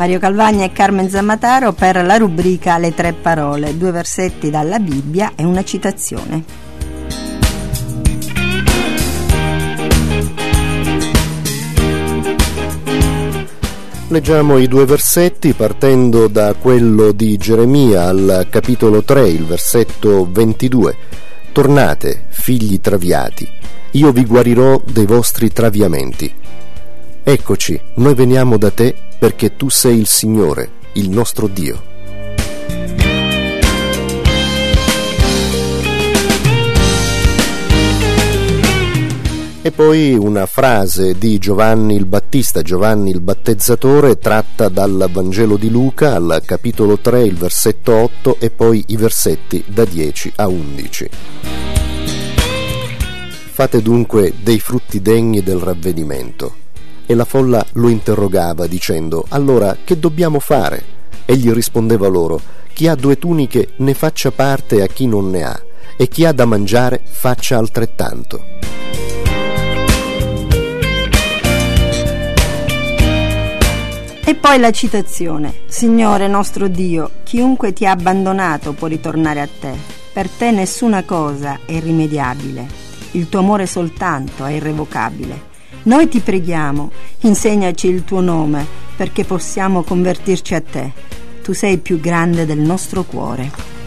Mario Calvagna e Carmen Zammataro per la rubrica Le tre parole, 2 versetti dalla Bibbia e una citazione. Leggiamo i 2 versetti partendo da quello di Geremia al capitolo 3, il versetto 22. Tornate, figli traviati, io vi guarirò dei vostri traviamenti. Eccoci, noi veniamo da te perché tu sei il Signore, il nostro Dio. E poi una frase di Giovanni il Battista, Giovanni il Battezzatore, tratta dal Vangelo di Luca al capitolo 3, il versetto 8 e poi i versetti da 10 a 11. Fate dunque dei frutti degni del ravvedimento. E la folla lo interrogava dicendo: allora che dobbiamo fare? Egli rispondeva loro: chi ha 2 tuniche ne faccia parte a chi non ne ha, e chi ha da mangiare faccia altrettanto. E poi la citazione: Signore nostro Dio, chiunque ti ha abbandonato può ritornare a te. Per te nessuna cosa è irrimediabile. Il tuo amore soltanto è irrevocabile. Noi ti preghiamo, insegnaci il tuo nome, perché possiamo convertirci a te. Tu sei più grande del nostro cuore.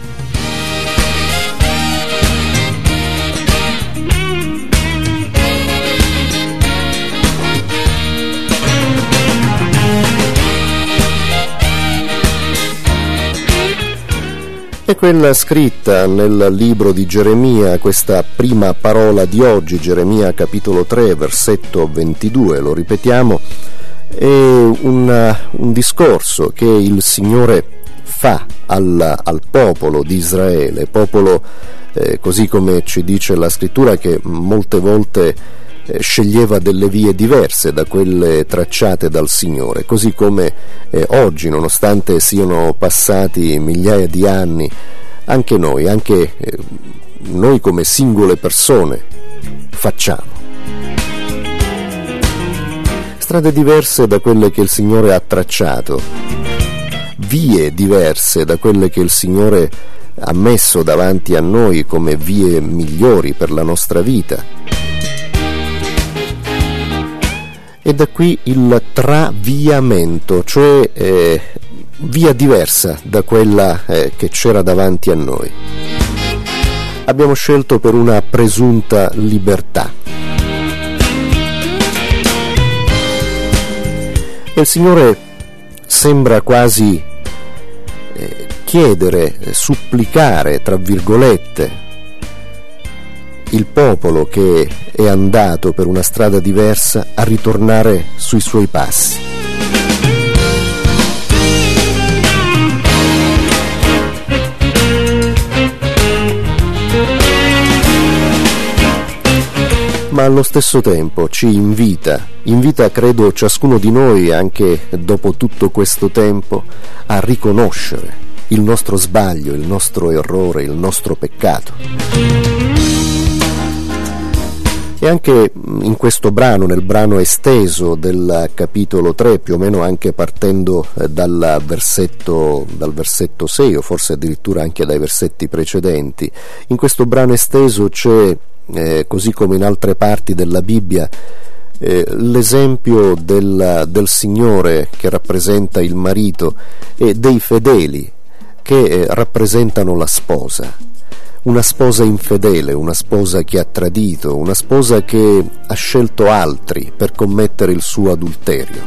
E quella scritta nel libro di Geremia, questa prima parola di oggi, Geremia capitolo 3, versetto 22, lo ripetiamo, è un discorso che il Signore fa al popolo di Israele, popolo così come ci dice la scrittura, che molte volte sceglieva delle vie diverse da quelle tracciate dal Signore, così come oggi, nonostante siano passati migliaia di anni, anche noi come singole persone facciamo strade diverse da quelle che il Signore ha tracciato, vie diverse da quelle che il Signore ha messo davanti a noi come vie migliori per la nostra vita. E da qui il traviamento, cioè via diversa da quella che c'era davanti a noi. Abbiamo scelto per una presunta libertà. E il Signore sembra quasi chiedere, supplicare, tra virgolette, il popolo che è andato per una strada diversa a ritornare sui suoi passi. Ma allo stesso tempo ci invita credo ciascuno di noi, anche dopo tutto questo tempo, a riconoscere il nostro sbaglio, il nostro errore, il nostro peccato. E anche in questo brano, nel brano esteso del capitolo 3, più o meno anche partendo dal versetto 6 o forse addirittura anche dai versetti precedenti, in questo brano esteso c'è, così come in altre parti della Bibbia, l'esempio del Signore che rappresenta il marito e dei fedeli che rappresentano la sposa. Una sposa infedele, una sposa che ha tradito, una sposa che ha scelto altri per commettere il suo adulterio.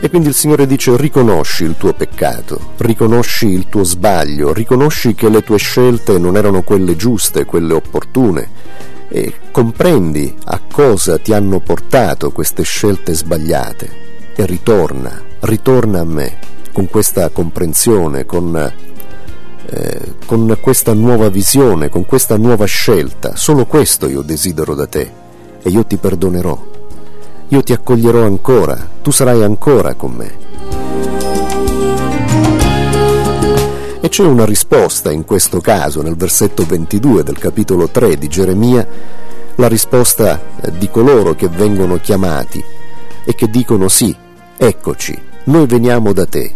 E quindi il Signore dice: riconosci il tuo peccato, riconosci il tuo sbaglio, riconosci che le tue scelte non erano quelle giuste, quelle opportune, e comprendi a cosa ti hanno portato queste scelte sbagliate e ritorna a me con questa comprensione, con questa nuova visione, con questa nuova scelta. Solo questo io desidero da te e io ti perdonerò, io ti accoglierò ancora, tu sarai ancora con me. c'è una risposta in questo caso, nel versetto 22 del capitolo 3 di Geremia, la risposta di coloro che vengono chiamati e che dicono: sì, eccoci, noi veniamo da te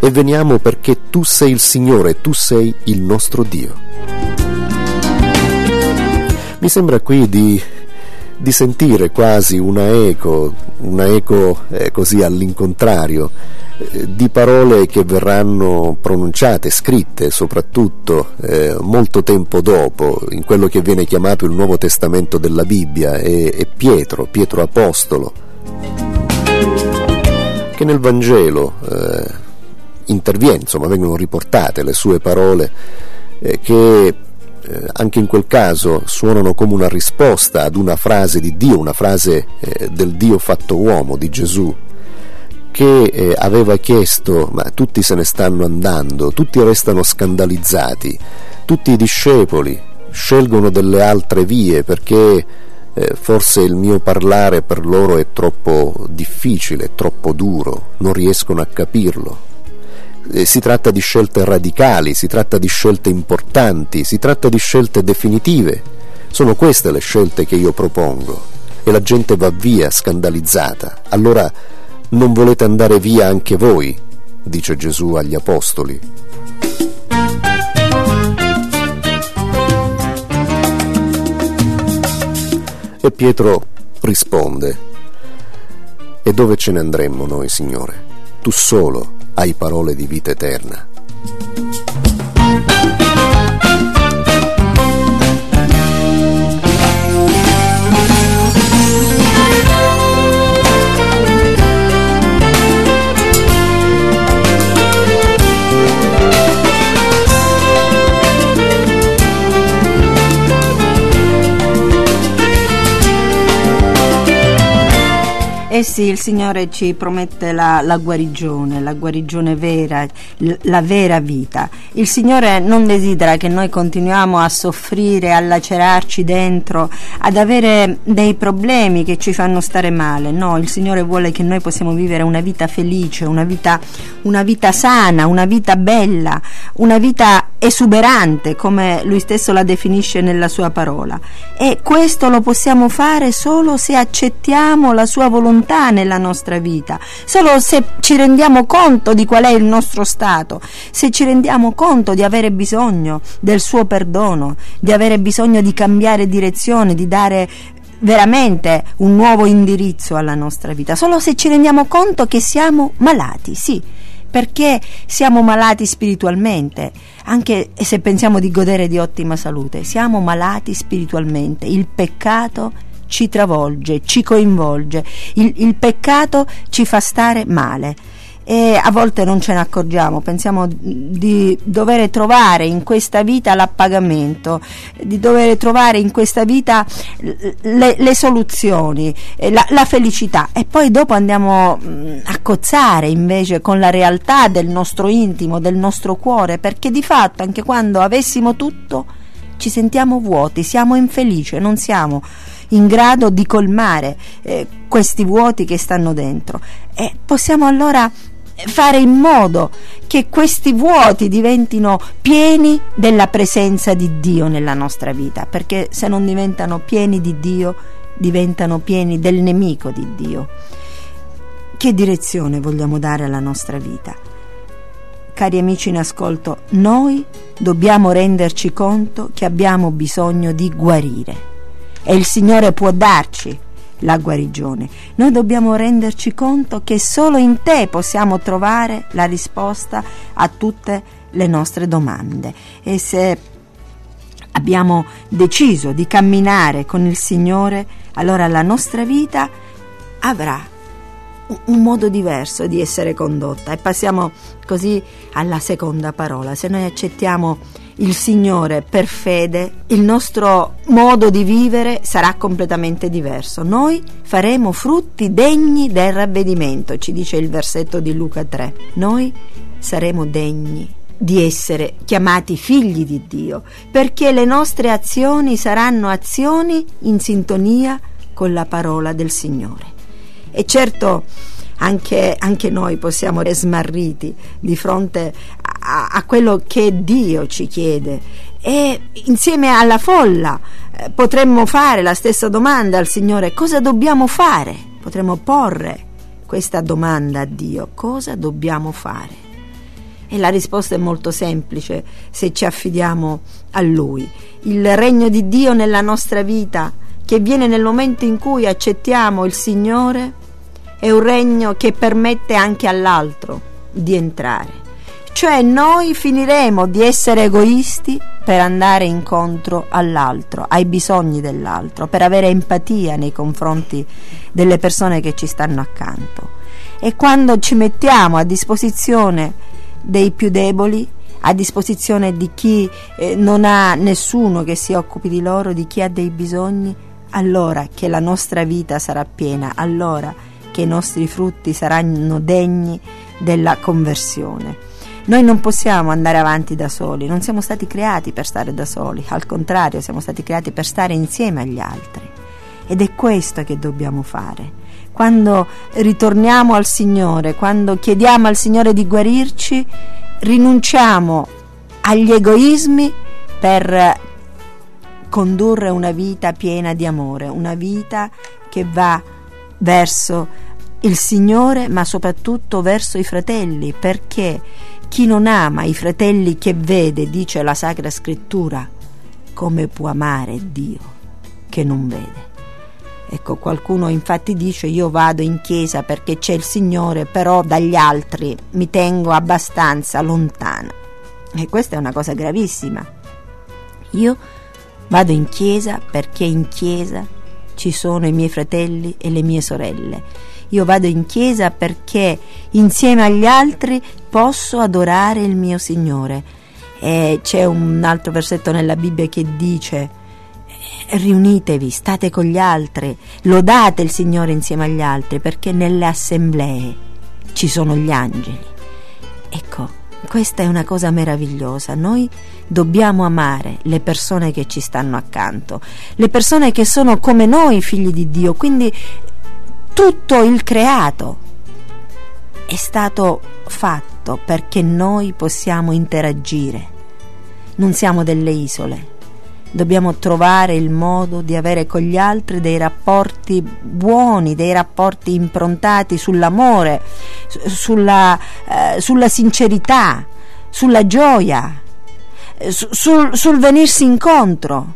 e veniamo perché tu sei il Signore, tu sei il nostro Dio. Mi sembra qui di sentire quasi una eco così all'incontrario di parole che verranno pronunciate, scritte soprattutto molto tempo dopo, in quello che viene chiamato il Nuovo Testamento della Bibbia, e Pietro Apostolo, che nel Vangelo interviene, insomma vengono riportate le sue parole che anche in quel caso suonano come una risposta ad una frase di Dio, una frase del Dio fatto uomo, di Gesù, che aveva chiesto: ma tutti se ne stanno andando, tutti restano scandalizzati, tutti i discepoli scelgono delle altre vie perché forse il mio parlare per loro è troppo difficile, troppo duro, non riescono a capirlo. Si tratta di scelte radicali, si tratta di scelte importanti, si tratta di scelte definitive. Sono queste le scelte che io propongo, e la gente va via scandalizzata. Allora non volete andare via anche voi? Dice Gesù agli apostoli. E Pietro risponde: e dove ce ne andremmo noi, Signore? Tu solo hai parole di vita eterna. Eh sì, il Signore ci promette la guarigione vera, la vera vita. Il Signore non desidera che noi continuiamo a soffrire, a lacerarci dentro, ad avere dei problemi che ci fanno stare male. No, il Signore vuole che noi possiamo vivere una vita felice, una vita sana, una vita bella, una vita esuberante, come Lui stesso la definisce nella Sua parola. E questo lo possiamo fare solo se accettiamo la Sua volontà nella nostra vita, solo se ci rendiamo conto di qual è il nostro stato, se ci rendiamo conto di avere bisogno del suo perdono, di avere bisogno di cambiare direzione, di dare veramente un nuovo indirizzo alla nostra vita, solo se ci rendiamo conto che siamo malati, sì, perché siamo malati spiritualmente, anche se pensiamo di godere di ottima salute, siamo malati spiritualmente, il peccato ci travolge, ci coinvolge, il peccato ci fa stare male e a volte non ce ne accorgiamo, pensiamo di dover trovare in questa vita l'appagamento, di dover trovare in questa vita le soluzioni, la felicità, e poi dopo andiamo a cozzare invece con la realtà del nostro intimo, del nostro cuore, perché di fatto anche quando avessimo tutto ci sentiamo vuoti, siamo infelici, non siamo in grado di colmare questi vuoti che stanno dentro, e possiamo allora fare in modo che questi vuoti diventino pieni della presenza di Dio nella nostra vita, perché se non diventano pieni di Dio diventano pieni del nemico di Dio. Che direzione vogliamo dare alla nostra vita? Cari amici in ascolto, noi dobbiamo renderci conto che abbiamo bisogno di guarire, e il Signore può darci la guarigione. Noi dobbiamo renderci conto che solo in te possiamo trovare la risposta a tutte le nostre domande, e se abbiamo deciso di camminare con il Signore, allora la nostra vita avrà un modo diverso di essere condotta. E passiamo così alla seconda parola: se noi accettiamo il Signore per fede, il nostro modo di vivere sarà completamente diverso, noi faremo frutti degni del ravvedimento, ci dice il versetto di Luca 3, noi saremo degni di essere chiamati figli di Dio, perché le nostre azioni saranno azioni in sintonia con la parola del Signore. E certo anche noi possiamo essere smarriti di fronte a quello che Dio ci chiede, e insieme alla folla potremmo fare la stessa domanda al Signore: cosa dobbiamo fare? Potremmo porre questa domanda a Dio: cosa dobbiamo fare? E la risposta è molto semplice se ci affidiamo a Lui. Il regno di Dio nella nostra vita, che viene nel momento in cui accettiamo il Signore, è un regno che permette anche all'altro di entrare. Cioè noi finiremo di essere egoisti per andare incontro all'altro, ai bisogni dell'altro, per avere empatia nei confronti delle persone che ci stanno accanto. E quando ci mettiamo a disposizione dei più deboli, a disposizione di chi non ha nessuno che si occupi di loro, di chi ha dei bisogni, allora che la nostra vita sarà piena, allora che i nostri frutti saranno degni della conversione. Noi non possiamo andare avanti da soli, non siamo stati creati per stare da soli, al contrario, siamo stati creati per stare insieme agli altri, ed è questo che dobbiamo fare. Quando ritorniamo al Signore, quando chiediamo al Signore di guarirci, rinunciamo agli egoismi per condurre una vita piena di amore, una vita che va verso il Signore, ma soprattutto verso i fratelli, perché chi non ama i fratelli che vede, dice la Sacra Scrittura, come può amare Dio che non vede? Ecco, qualcuno infatti dice: io vado in chiesa perché c'è il Signore, però dagli altri mi tengo abbastanza lontana. E questa è una cosa gravissima. Io vado in chiesa perché in chiesa ci sono i miei fratelli e le mie sorelle. Io vado in chiesa perché insieme agli altri posso adorare il mio Signore. E c'è un altro versetto nella Bibbia che dice: riunitevi, state con gli altri, lodate il Signore insieme agli altri, perché nelle assemblee ci sono gli angeli. Ecco, questa è una cosa meravigliosa. Noi dobbiamo amare le persone che ci stanno accanto, le persone che sono come noi, figli di Dio. Quindi tutto il creato è stato fatto perché noi possiamo interagire. Non siamo delle isole. Dobbiamo trovare il modo di avere con gli altri dei rapporti buoni, dei rapporti improntati sull'amore, sulla sincerità, sulla gioia, sul venirsi incontro.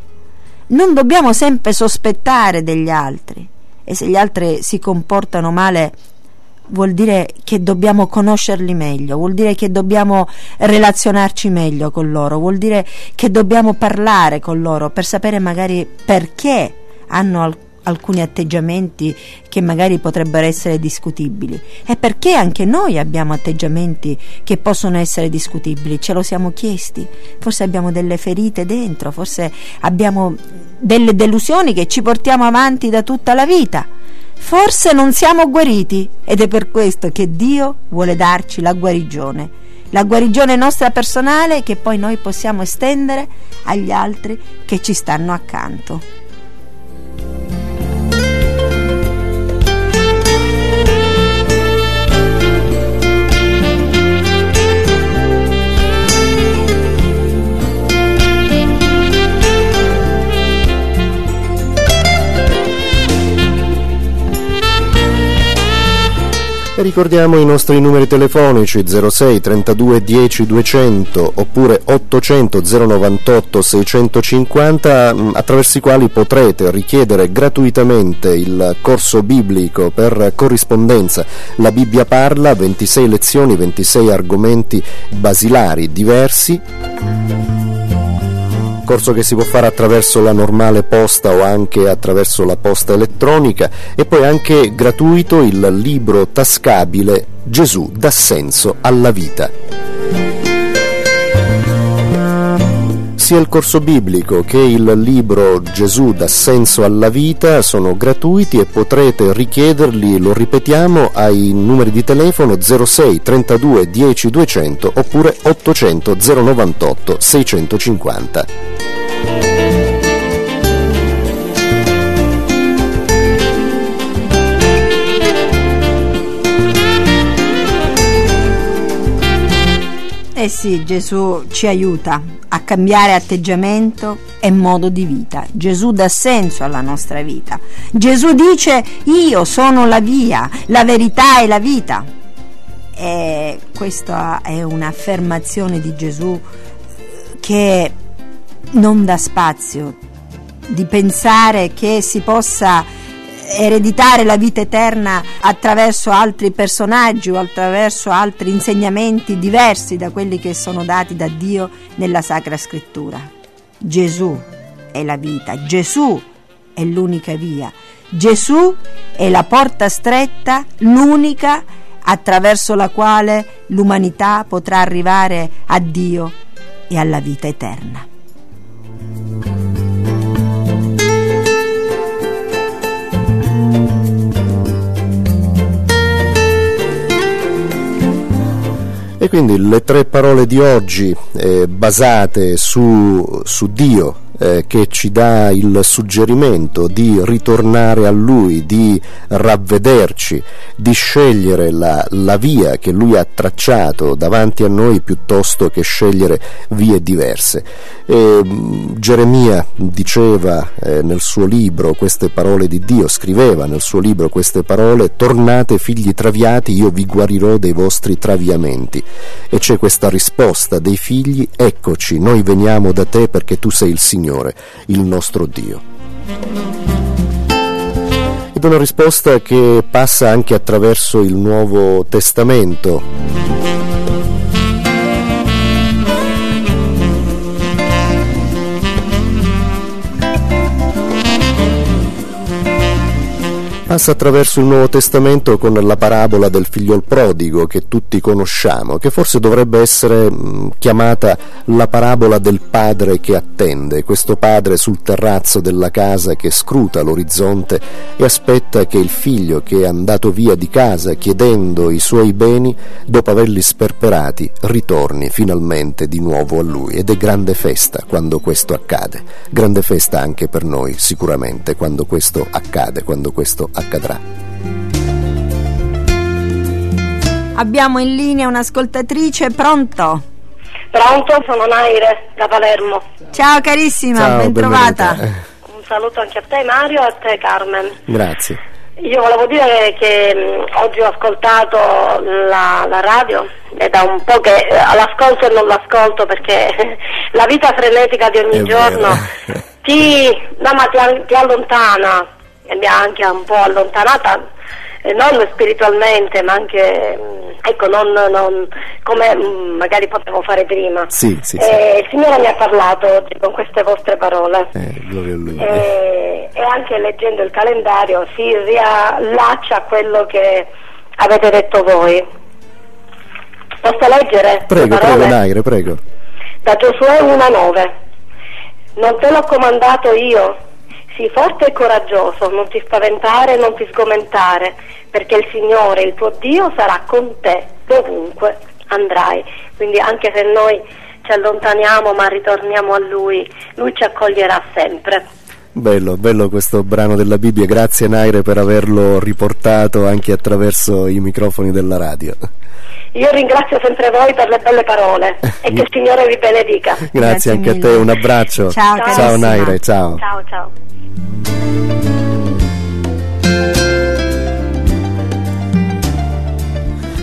Non dobbiamo sempre sospettare degli altri, e se gli altri si comportano male vuol dire che dobbiamo conoscerli meglio, vuol dire che dobbiamo relazionarci meglio con loro, vuol dire che dobbiamo parlare con loro per sapere magari perché hanno alcuni atteggiamenti che magari potrebbero essere discutibili, e perché anche noi abbiamo atteggiamenti che possono essere discutibili. Ce lo siamo chiesti, forse abbiamo delle ferite dentro, forse abbiamo delle delusioni che ci portiamo avanti da tutta la vita. Forse non siamo guariti, ed è per questo che Dio vuole darci la guarigione nostra personale, che poi noi possiamo estendere agli altri che ci stanno accanto. Ricordiamo i nostri numeri telefonici: 06 32 10 200 oppure 800 098 650, attraverso i quali potrete richiedere gratuitamente il corso biblico per corrispondenza. La Bibbia parla, 26 lezioni, 26 argomenti basilari diversi. Corso che si può fare attraverso la normale posta o anche attraverso la posta elettronica, e poi anche gratuito il libro tascabile Gesù dà senso alla vita. Sia il corso biblico che il libro Gesù dà senso alla vita sono gratuiti, e potrete richiederli, lo ripetiamo, ai numeri di telefono 06 32 10 200 oppure 800 098 650. Eh sì, Gesù ci aiuta a cambiare atteggiamento e modo di vita. Gesù dà senso alla nostra vita. Gesù dice: io sono la via, la verità e la vita. E questa è un'affermazione di Gesù che non dà spazio di pensare che si possa ereditare la vita eterna attraverso altri personaggi o attraverso altri insegnamenti diversi da quelli che sono dati da Dio nella Sacra Scrittura. Gesù è la vita, Gesù è l'unica via, Gesù è la porta stretta, l'unica attraverso la quale l'umanità potrà arrivare a Dio e alla vita eterna. E quindi le tre parole di oggi basate su Dio che ci dà il suggerimento di ritornare a Lui, di ravvederci, di scegliere la via che Lui ha tracciato davanti a noi piuttosto che scegliere vie diverse. Geremia diceva nel suo libro queste parole di Dio, scriveva nel suo libro queste parole: tornate figli traviati, io vi guarirò dei vostri traviamenti. E c'è questa risposta dei figli: eccoci, noi veniamo da te perché tu sei il Signore, il nostro Dio. Ed è una risposta che passa anche attraverso il Nuovo Testamento. Passa attraverso il Nuovo Testamento con la parabola del figliol prodigo che tutti conosciamo, che forse dovrebbe essere chiamata la parabola del padre che attende, questo padre sul terrazzo della casa che scruta l'orizzonte e aspetta che il figlio che è andato via di casa chiedendo i suoi beni, dopo averli sperperati, ritorni finalmente di nuovo a lui. Ed è grande festa quando questo accade, grande festa anche per noi sicuramente quando questo accade, quando questo accadrà. Abbiamo in linea un'ascoltatrice, pronto? Pronto, sono Naire da Palermo. Ciao carissima, ciao, ben trovata. Un saluto anche a te Mario e a te Carmen. Grazie. Io volevo dire che oggi ho ascoltato la radio, è da un po' che l'ascolto e non l'ascolto perché la vita frenetica di ogni giorno ti allontana. E mi ha anche un po' allontanata, non spiritualmente ma anche non come magari potevo fare prima. Sì. Il Signore mi ha parlato oggi con queste vostre parole, gloria a Lui. E anche leggendo il calendario si riallaccia a quello che avete detto voi. Posso leggere? Prego, Naire, prego. Da Giosuè 1,9: non te l'ho comandato io? Sii forte e coraggioso, non ti spaventare, non ti sgomentare, perché il Signore, il tuo Dio, sarà con te dovunque andrai. Quindi anche se noi ci allontaniamo ma ritorniamo a Lui, Lui ci accoglierà sempre. Bello questo brano della Bibbia, grazie Naire per averlo riportato anche attraverso i microfoni della radio. Io ringrazio sempre voi per le belle parole e che il Signore vi benedica. Grazie anche mille. A te, un abbraccio. Ciao Naire, ciao.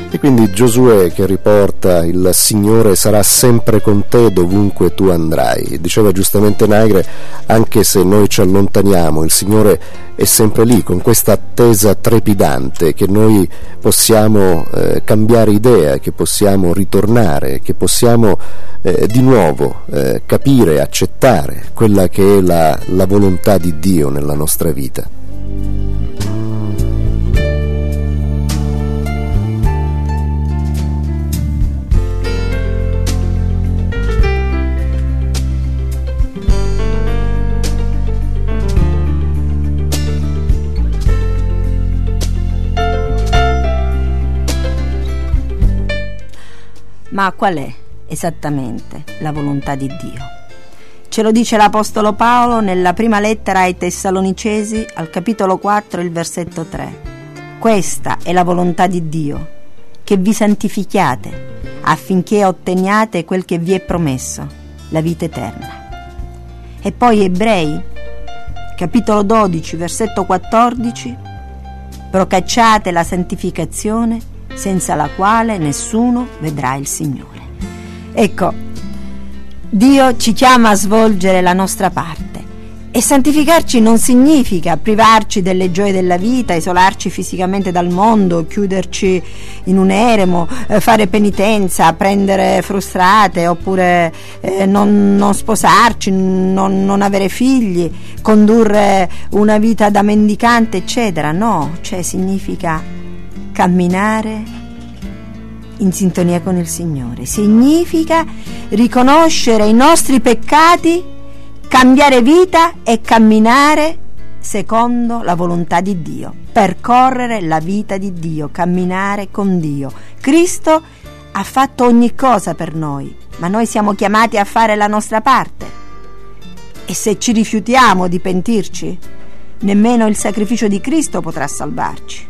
E quindi Giosuè che riporta: il Signore sarà sempre con te dovunque tu andrai. Diceva giustamente Naire, anche se noi ci allontaniamo, il Signore è sempre lì, con questa attesa trepidante che noi possiamo cambiare idea, che possiamo ritornare, che possiamo di nuovo capire, accettare quella che è la volontà di Dio nella nostra vita. Ma qual è esattamente la volontà di Dio? Ce lo dice l'Apostolo Paolo nella prima lettera ai Tessalonicesi, al capitolo 4, il versetto 3. Questa è la volontà di Dio, che vi santifichiate, affinché otteniate quel che vi è promesso, la vita eterna. E poi Ebrei, capitolo 12, versetto 14: procacciate la santificazione, senza la quale nessuno vedrà il Signore. Ecco, Dio ci chiama a svolgere la nostra parte. E santificarci non significa privarci delle gioie della vita, isolarci fisicamente dal mondo, chiuderci in un eremo, fare penitenza, prendere frustrate, oppure non sposarci, non avere figli, condurre una vita da mendicante, eccetera. No, cioè significa camminare in sintonia con il Signore, significa riconoscere i nostri peccati, cambiare vita e camminare secondo la volontà di Dio, percorrere la vita di Dio, camminare con Dio. Cristo ha fatto ogni cosa per noi, ma noi siamo chiamati a fare la nostra parte. E se ci rifiutiamo di pentirci, nemmeno il sacrificio di Cristo potrà salvarci.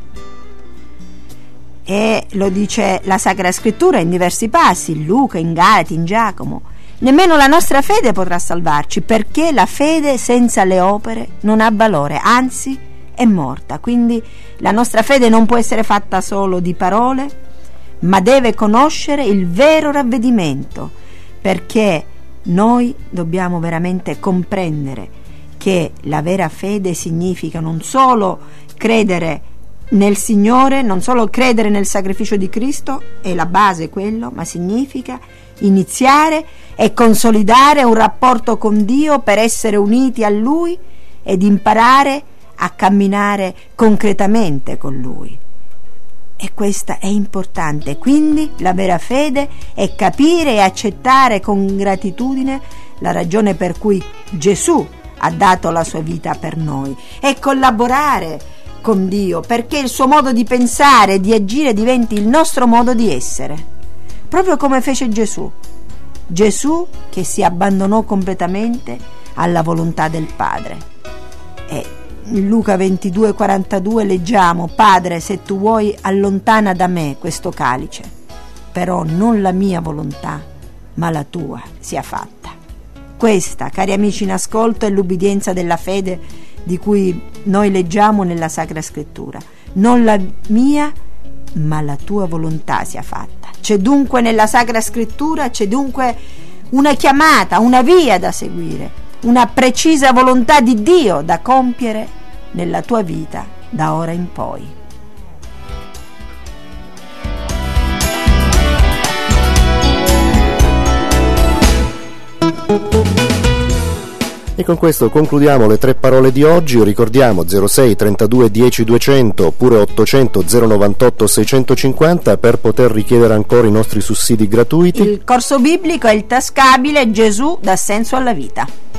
E lo dice la Sacra Scrittura in diversi passi, in Luca, in Galati, in Giacomo. Nemmeno la nostra fede potrà salvarci, perché la fede senza le opere non ha valore, anzi è morta. Quindi la nostra fede non può essere fatta solo di parole, ma deve conoscere il vero ravvedimento, perché noi dobbiamo veramente comprendere che la vera fede significa non solo credere nel Signore, non solo credere nel sacrificio di Cristo, è la base quello, ma significa iniziare e consolidare un rapporto con Dio per essere uniti a Lui ed imparare a camminare concretamente con Lui. E questa è importante. Quindi la vera fede è capire e accettare con gratitudine la ragione per cui Gesù ha dato la sua vita per noi, e collaborare con Dio, perché il suo modo di pensare, di agire diventi il nostro modo di essere, proprio come fece Gesù, che si abbandonò completamente alla volontà del Padre. E in Luca 22:42 leggiamo: Padre, se tu vuoi, allontana da me questo calice, però non la mia volontà ma la tua sia fatta. Questa, cari amici in ascolto, è l'ubbidienza della fede di cui noi leggiamo nella Sacra Scrittura: non la mia ma la tua volontà sia fatta. C'è dunque nella Sacra Scrittura, c'è dunque una chiamata, una via da seguire, una precisa volontà di Dio da compiere nella tua vita da ora in poi. E con questo concludiamo le tre parole di oggi. Ricordiamo 06 32 10 200 oppure 800 098 650 per poter richiedere ancora i nostri sussidi gratuiti. Il corso biblico è il tascabile Gesù dà senso alla vita.